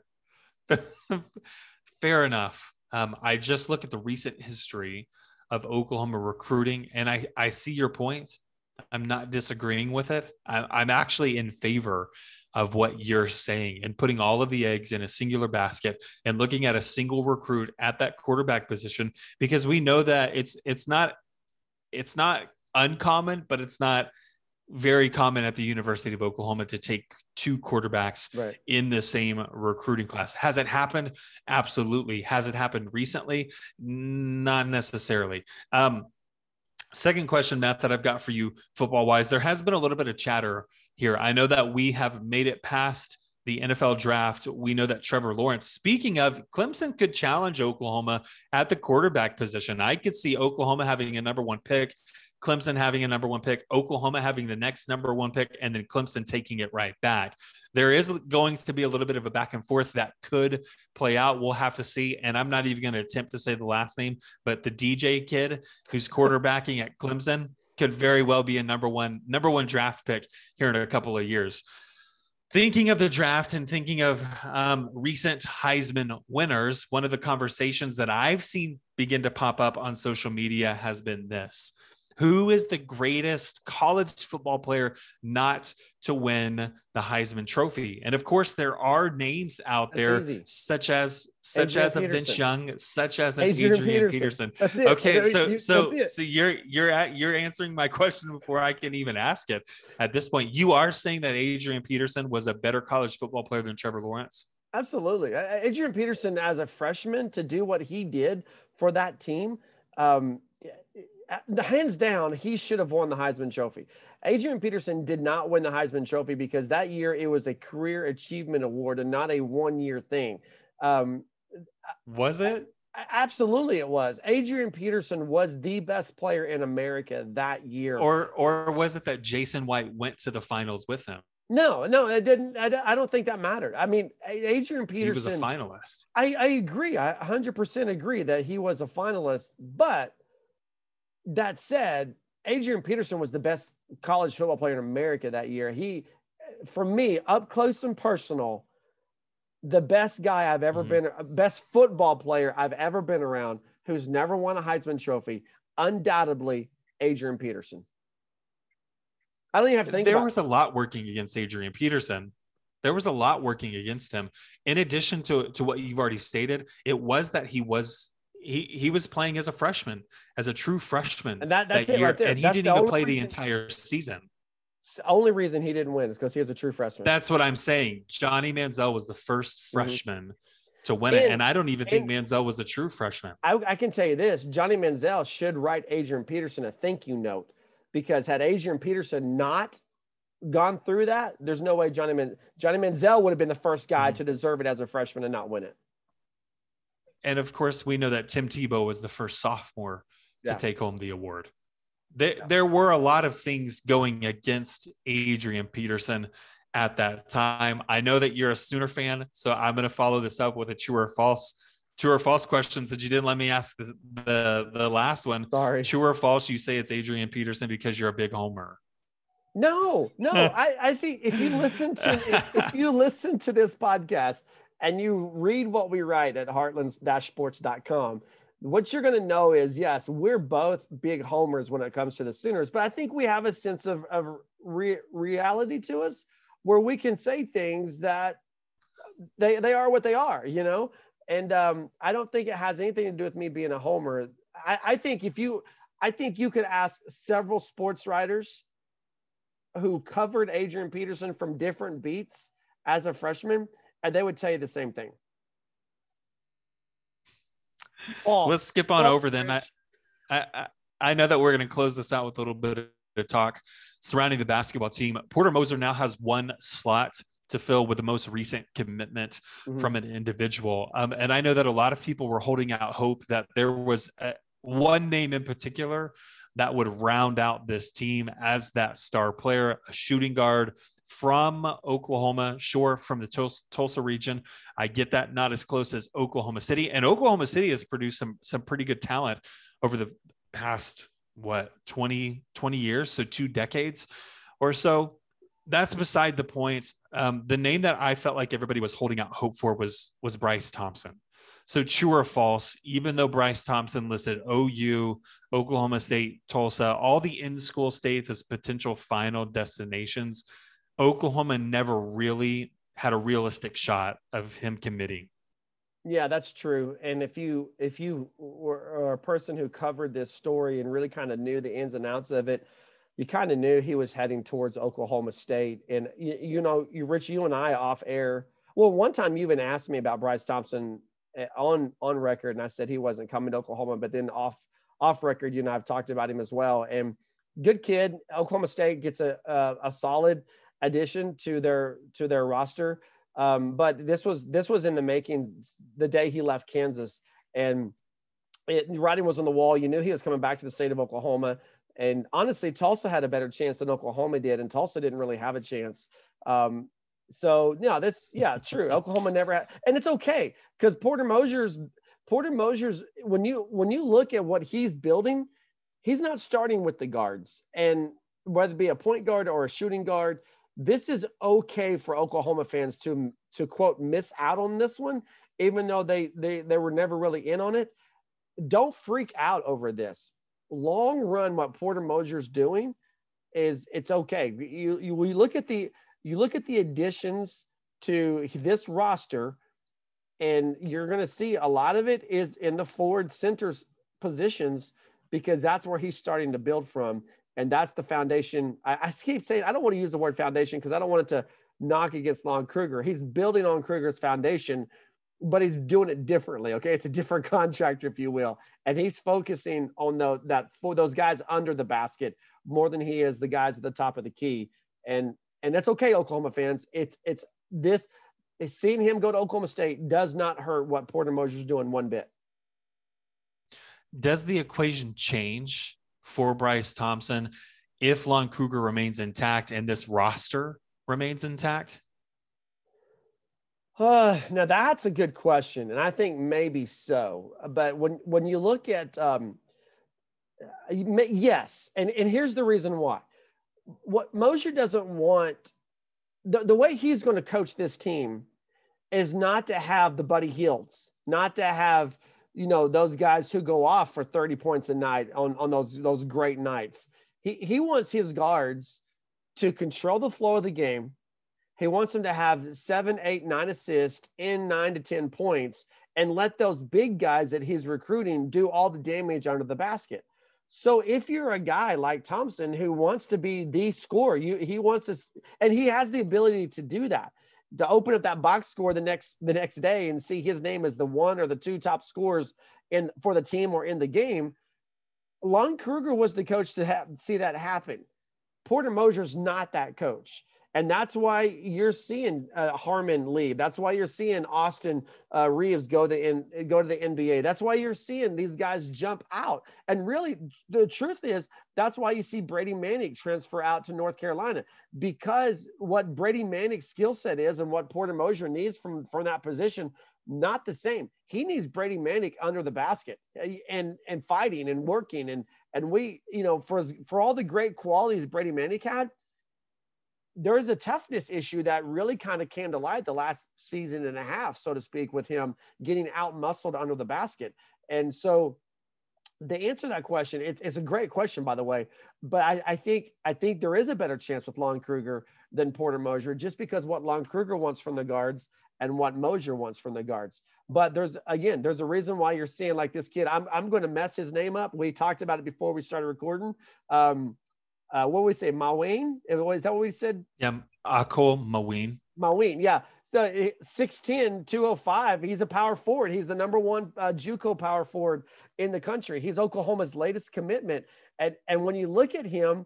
Fair enough. Um, I just look at the recent history of Oklahoma recruiting, and I, I see your point. I'm not disagreeing with it. I, I'm actually in favor of what you're saying and putting all of the eggs in a singular basket and looking at a single recruit at that quarterback position, because we know that it's it's not it's not uncommon, but it's not very common at the University of Oklahoma to take two quarterbacks right. in the same recruiting class. Has it happened? Absolutely. Has it happened recently? Not necessarily. Um, second question, Matt, that I've got for you football wise, there has been a little bit of chatter here. I know that we have made it past the N F L draft. We know that Trevor Lawrence, speaking of, Clemson could challenge Oklahoma at the quarterback position. I could see Oklahoma having a number one pick, Clemson having a number one pick, Oklahoma having the next number one pick, and then Clemson taking it right back. There is going to be a little bit of a back and forth that could play out. We'll have to see. And I'm not even going to attempt to say the last name, but the D J kid who's quarterbacking at Clemson could very well be a number one, number one draft pick here in a couple of years. Thinking of the draft and thinking of um, recent Heisman winners, one of the conversations that I've seen begin to pop up on social media has been this. Who is the greatest college football player not to win the Heisman Trophy? And of course, there are names out That's there, easy. such as such Adrian as a Vince Young, such as an Adrian, Adrian Peterson. Peterson. Okay, so you, so so you're you're at, you're answering my question before I can even ask it. At this point, you are saying that Adrian Peterson was a better college football player than Trevor Lawrence? Absolutely. Adrian Peterson, as a freshman, to do what he did for that team. Um, Hands down, he should have won the Heisman Trophy. Adrian Peterson did not win the Heisman Trophy because that year it was a career achievement award and not a one-year thing. Um, was it? Absolutely it was. Adrian Peterson was the best player in America that year. Or or was it that Jason White went to the finals with him? No, no, it didn't. I, I don't think that mattered. I mean, Adrian Peterson. He was a finalist. I, I agree. I one hundred percent agree that he was a finalist, but that said, Adrian Peterson was the best college football player in America that year. He, for me, up close and personal, the best guy I've ever mm-hmm. been, best football player I've ever been around who's never won a Heisman Trophy, undoubtedly Adrian Peterson. I don't even have to think there about There was a lot working against Adrian Peterson. There was a lot working against him. In addition to, to what you've already stated, it was that he was – He he was playing as a freshman, as a true freshman, and that, that's that it year, right there. And he that's didn't the even play reason, the entire season. The only reason he didn't win is because he was a true freshman. That's what I'm saying. Johnny Manziel was the first freshman mm-hmm. to win and, it, and I don't even think Manziel was a true freshman. I, I can tell you this: Johnny Manziel should write Adrian Peterson a thank you note, because had Adrian Peterson not gone through that, there's no way Johnny Man, Johnny Manziel would have been the first guy mm-hmm. to deserve it as a freshman and not win it. And of course, we know that Tim Tebow was the first sophomore yeah. to take home the award. There, yeah. there were a lot of things going against Adrian Peterson at that time. I know that you're a Sooner fan, so I'm going to follow this up with a true or false, true or false questions that you didn't let me ask the, the, the last one. Sorry. True or false, you say it's Adrian Peterson because you're a big homer. No, no. I, I think if you listen to if, if you listen to this podcast and you read what we write at heartland dash sports dot com, what you're going to know is, yes, we're both big homers when it comes to the Sooners, but I think we have a sense of, of re- reality to us where we can say things that they they are what they are, you know? And um, I don't think it has anything to do with me being a homer. I, I think if you, I think you could ask several sports writers who covered Adrian Peterson from different beats as a freshman, and they would tell you the same thing. False. Let's skip on False over then. I, I I know that we're going to close this out with a little bit of talk surrounding the basketball team. Porter Moser now has one slot to fill with the most recent commitment mm-hmm. from an individual. Um, and I know that a lot of people were holding out hope that there was a, one name in particular that would round out this team as that star player, a shooting guard from Oklahoma, sure, from the Tulsa, Tulsa region. I get that, not as close as Oklahoma City. And Oklahoma City has produced some some pretty good talent over the past, what, twenty, twenty years, so two decades or so. That's beside the point. Um, the name that I felt like everybody was holding out hope for was was Bryce Thompson. So true or false, even though Bryce Thompson listed O U, Oklahoma State, Tulsa, all the in-school states as potential final destinations, Oklahoma never really had a realistic shot of him committing. Yeah, that's true. And if you if you were a person who covered this story and really kind of knew the ins and outs of it, you kind of knew he was heading towards Oklahoma State. And, you, you know, you, Rich, you and I off air. Well, one time you even asked me about Bryce Thompson on, on record, and I said he wasn't coming to Oklahoma, but then off, off record, you and I have talked about him as well. And good kid, Oklahoma State gets a, a, a solid addition to their, to their roster. Um, but this was, this was in the making the day he left Kansas, and it, writing was on the wall. You knew he was coming back to the state of Oklahoma. And honestly, Tulsa had a better chance than Oklahoma did, and Tulsa didn't really have a chance. Um, so, no, that's, yeah, true. Oklahoma never had, and it's okay, because Porter Moser's, Porter Moser's, when you, when you look at what he's building, he's not starting with the guards. And whether it be a point guard or a shooting guard, this is okay for Oklahoma fans to, to quote, miss out on this one, even though they, they, they were never really in on it. Don't freak out over this. Long run, what Porter Moser's doing is it's okay. You you we look at the you look at the additions to this roster, and you're going to see a lot of it is in the forward centers positions, because that's where he's starting to build from, and that's the foundation. I, I keep saying I don't want to use the word foundation because I don't want it to knock against Lon Kruger. He's building on Kruger's foundation, but he's doing it differently. Okay. It's a different contractor, if you will. And he's focusing on the, that for those guys under the basket more than he is the guys at the top of the key. And, and that's okay. Oklahoma fans, it's, it's this, it's seeing him go to Oklahoma State does not hurt what Porter Moser's doing one bit. Does the equation change for Bryce Thompson if Lon Kruger remains intact and this roster remains intact? Uh, now that's a good question. And I think maybe so, but when, when you look at, um, yes. And, and here's the reason why. What Moser doesn't want, the, the way he's going to coach this team is not to have the Buddy Hields, not to have, you know, those guys who go off for thirty points a night on, on those, those great nights. He, he wants his guards to control the flow of the game. He wants them to have seven, eight, nine assists in nine to ten points and let those big guys that he's recruiting do all the damage under the basket. So if you're a guy like Thompson who wants to be the scorer, you, he wants to, and he has the ability to do that, to open up that box score the next, the next day and see his name as the one or the two top scorers in for the team or in the game. Lon Kruger was the coach to have, see that happen. Porter Moser's not that coach. And that's why you're seeing uh, Harmon leave. That's why you're seeing Austin uh, Reeves go to, in, go to the N B A. That's why you're seeing these guys jump out. And really, the truth is, that's why you see Brady Manick transfer out to North Carolina, because what Brady Manick's skill set is and what Porter Moser needs from, from that position, not the same. He needs Brady Manick under the basket and, and fighting and working. And, and we, you know, for, for all the great qualities Brady Manick had, there is a toughness issue that really kind of came to light the last season and a half, so to speak, with him getting out muscled under the basket. And so the answer to that question, it's, it's a great question, by the way, but I, I think, I think there is a better chance with Lon Kruger than Porter Moser, just because what Lon Kruger wants from the guards and what Moser wants from the guards. But there's, again, there's a reason why you're seeing like this kid, I'm, I'm going to mess his name up. We talked about it before we started recording. Um, Uh, what did we say, Maween? Is that what we said? Yeah, Akol Maween. Maween, yeah. So six ten, two oh five, he's a power forward. He's the number one uh, JUCO power forward in the country. He's Oklahoma's latest commitment. And and when you look at him,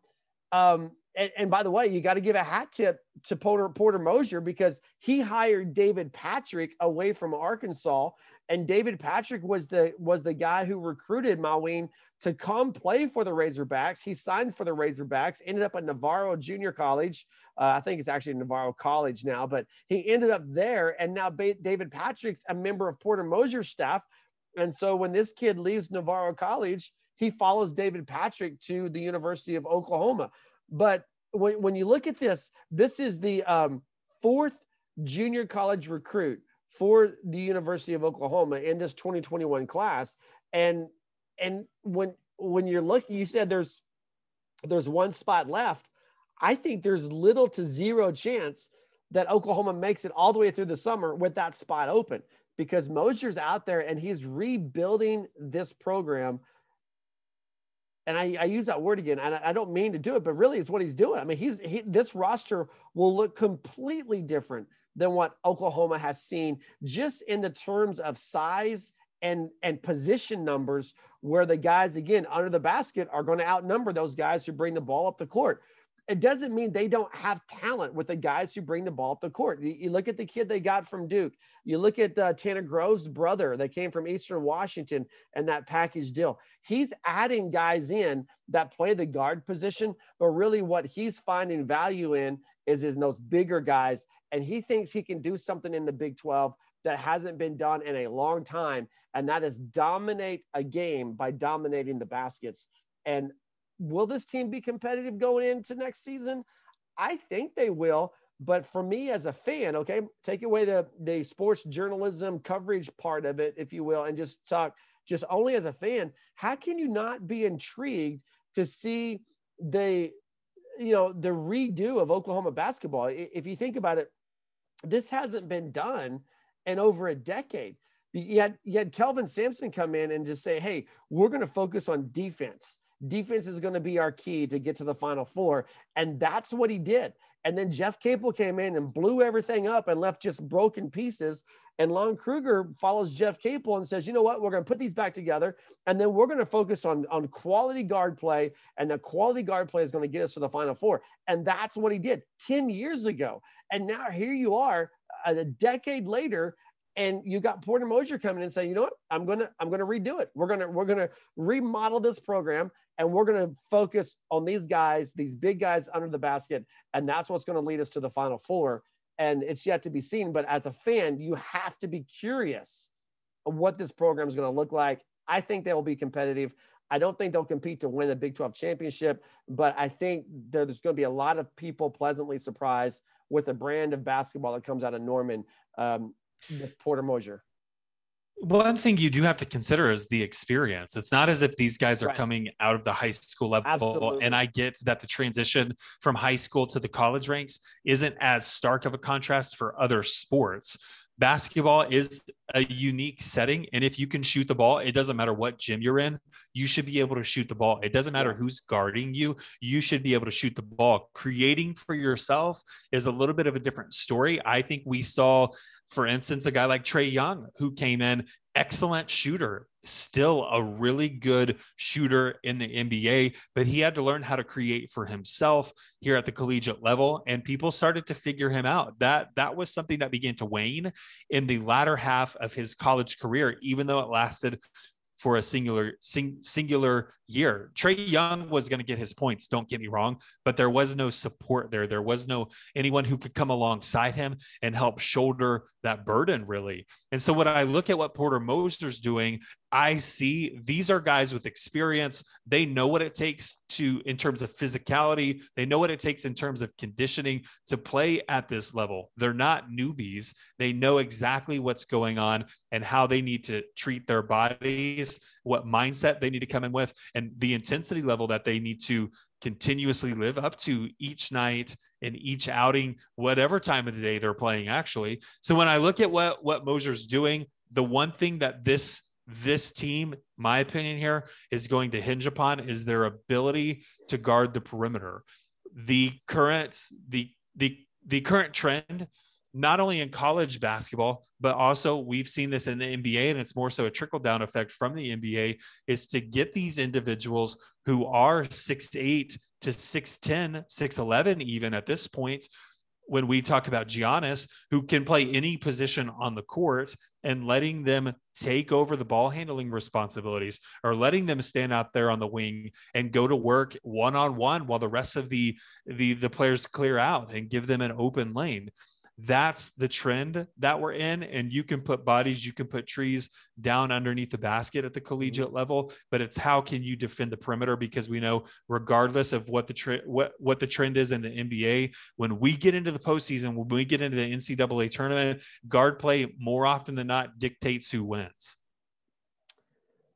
um, and, and by the way, you got to give a hat tip to Porter, Porter Moser, because he hired David Patrick away from Arkansas And David Patrick was the was the guy who recruited Maween to come play for the Razorbacks. He signed for the Razorbacks, ended up at Navarro Junior College. Uh, I think it's actually Navarro College now, but he ended up there. And now ba- David Patrick's a member of Porter Moser's staff. And so when this kid leaves Navarro College, he follows David Patrick to the University of Oklahoma. But when, when you look at this, this is the um, fourth junior college recruit for the University of Oklahoma in this twenty twenty-one class. And and when when you're looking, you said there's there's one spot left. I think there's little to zero chance that Oklahoma makes it all the way through the summer with that spot open, because Mosier's out there and he's rebuilding this program. And I, I use that word again, and I, I don't mean to do it, but really it's what he's doing. I mean, he's he, this roster will look completely different than what Oklahoma has seen, just in the terms of size and, and position numbers, where the guys, again, under the basket are going to outnumber those guys who bring the ball up the court. It doesn't mean they don't have talent with the guys who bring the ball up the court. You, you look at the kid they got from Duke. You look at uh, Tanner Groves' brother that came from Eastern Washington and that package deal. He's adding guys in that play the guard position, but really what he's finding value in is in those bigger guys. And he thinks he can do something in the Big twelve that hasn't been done in a long time, and that is dominate a game by dominating the baskets. And will this team be competitive going into next season? I think they will. But for me as a fan, okay, take away the, the sports journalism coverage part of it, if you will, and just talk just only as a fan, how can you not be intrigued to see the, you know, the redo of Oklahoma basketball? If you think about it, this hasn't been done in over a decade. You had, you had Kelvin Sampson come in and just say, hey, we're going to focus on defense. Defense is going to be our key to get to the Final Four. And that's what he did. And then Jeff Capel came in and blew everything up and left just broken pieces. And Lon Kruger follows Jeff Capel and says, you know what, we're going to put these back together. And then we're going to focus on, on quality guard play. And the quality guard play is going to get us to the Final Four. And that's what he did ten years ago. And now here you are a decade later, and you got Porter Moser coming in and saying, you know what, I'm going to, I'm going to redo it. We're going to, we're going to remodel this program. And we're going to focus on these guys, these big guys under the basket. And that's what's going to lead us to the Final Four. And it's yet to be seen. But as a fan, you have to be curious of what this program is going to look like. I think they will be competitive. I don't think they'll compete to win the Big twelve championship. But I think there's going to be a lot of people pleasantly surprised with the brand of basketball that comes out of Norman um, with Porter Moser. One thing you do have to consider is the experience. It's not as if these guys are right. coming out of the high school level. Absolutely. And I get that the transition from high school to the college ranks isn't as stark of a contrast for other sports. Basketball is a unique setting. And if you can shoot the ball, it doesn't matter what gym you're in, you should be able to shoot the ball. It doesn't matter who's guarding you. You should be able to shoot the ball. Creating for yourself is a little bit of a different story. I think we saw, for instance, a guy like Trae Young, who came in, excellent shooter, still a really good shooter in the N B A, but he had to learn how to create for himself here at the collegiate level. And people started to figure him out. That, that was something that began to wane in the latter half of his college career, even though it lasted for a singular sing, singular year. Trae Young was going to get his points, don't get me wrong, but there was no support there. There was no anyone who could come alongside him and help shoulder that burden, really. And so when I look at what Porter Moser's doing, I see these are guys with experience. They know what it takes to, in terms of physicality, they know what it takes in terms of conditioning to play at this level. They're not newbies. They know exactly what's going on and how they need to treat their bodies, what mindset they need to come in with, and the intensity level that they need to continuously live up to each night and each outing, whatever time of the day they're playing, actually. So when I look at what, what Moser's doing, the one thing that this This team, my opinion here, is going to hinge upon is their ability to guard the perimeter. The current, the the the current trend, not only in college basketball, but also we've seen this in the N B A, and it's more so a trickle-down effect from the N B A, is to get these individuals who are six eight to six ten, six eleven even at this point, when we talk about Giannis, who can play any position on the court, and letting them take over the ball handling responsibilities, or letting them stand out there on the wing and go to work one-on-one while the rest of the, the, the players clear out and give them an open lane. That's the trend that we're in. And you can put bodies, you can put trees down underneath the basket at the collegiate level, but it's how can you defend the perimeter? Because we know regardless of what the tre- what, what the trend is in the N B A, when we get into the postseason, when we get into the N C double A tournament, guard play more often than not dictates who wins.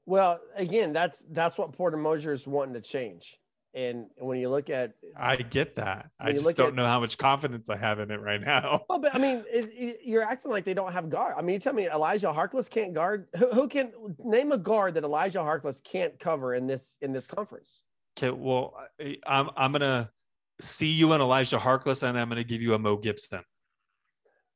Well, again, that's, that's what Porter Moser is wanting to change. And when you look at, I get that. I just don't at, know how much confidence I have in it right now. Well, but I mean, it, it, you're acting like they don't have guard. I mean, you tell me Elijah Harkless can't guard. Who, who can name a guard that Elijah Harkless can't cover in this, in this conference? Okay. Well, I, I'm, I'm going to see you in Elijah Harkless, and I'm going to give you a Mo Gibson.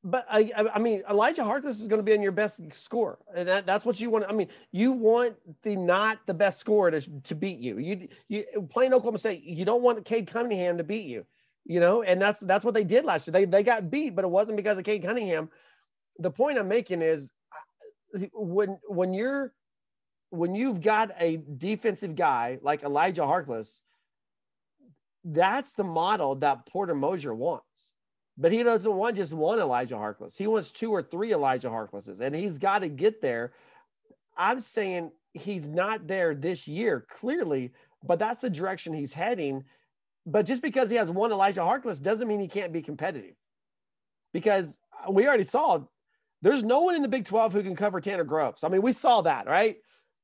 But I, I mean, Elijah Harkless is going to be in your best score. And that, that's what you want. I mean, you want the, not the best scorer to, to beat you. You, you playing Oklahoma State, you don't want Cade Cunningham to beat you, you know, and that's, that's what they did last year. They, they got beat, but it wasn't because of Cade Cunningham. The point I'm making is when, when you're, when you've got a defensive guy like Elijah Harkless, that's the model that Porter Moser wants. But he doesn't want just one Elijah Harkless. He wants two or three Elijah Harklesses, and he's got to get there. I'm saying he's not there this year, clearly, but that's the direction he's heading. But just because he has one Elijah Harkless doesn't mean he can't be competitive, because we already saw there's no one in the Big twelve who can cover Tanner Groves. I mean, we saw that, right?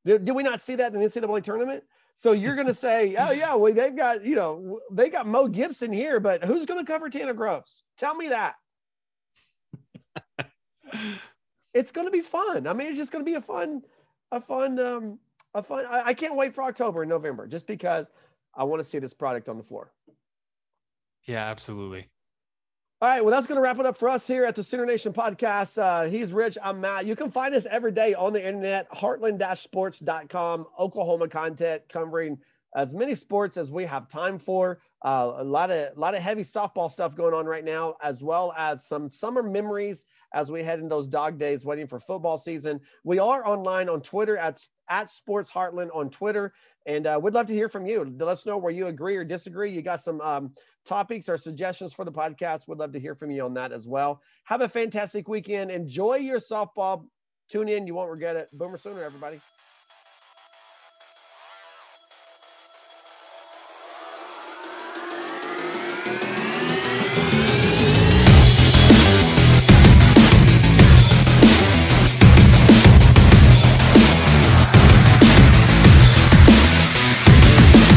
Did, did we not see that in the N C double A tournament? So you're going to say, oh, yeah, well, they've got, you know, they got Mo Gibson here, but who's going to cover Tanner Groves? Tell me that. It's going to be fun. I mean, it's just going to be a fun, a fun, um, a fun. I, I can't wait for October and November just because I want to see this product on the floor. Yeah, absolutely. All right, well, that's going to wrap it up for us here at the Sooner Nation podcast. Uh, he's Rich. I'm Matt. You can find us every day on the internet, heartland dash sports dot com, Oklahoma content covering as many sports as we have time for. Uh, a lot of lot of heavy softball stuff going on right now, as well as some summer memories as we head into those dog days waiting for football season. We are online on Twitter at, at Sports Heartland on Twitter. And uh, we'd love to hear from you. Let us know where you agree or disagree. You got some um, topics or suggestions for the podcast. We'd love to hear from you on that as well. Have a fantastic weekend. Enjoy your softball. Tune in. You won't regret it. Boomer Sooner, everybody.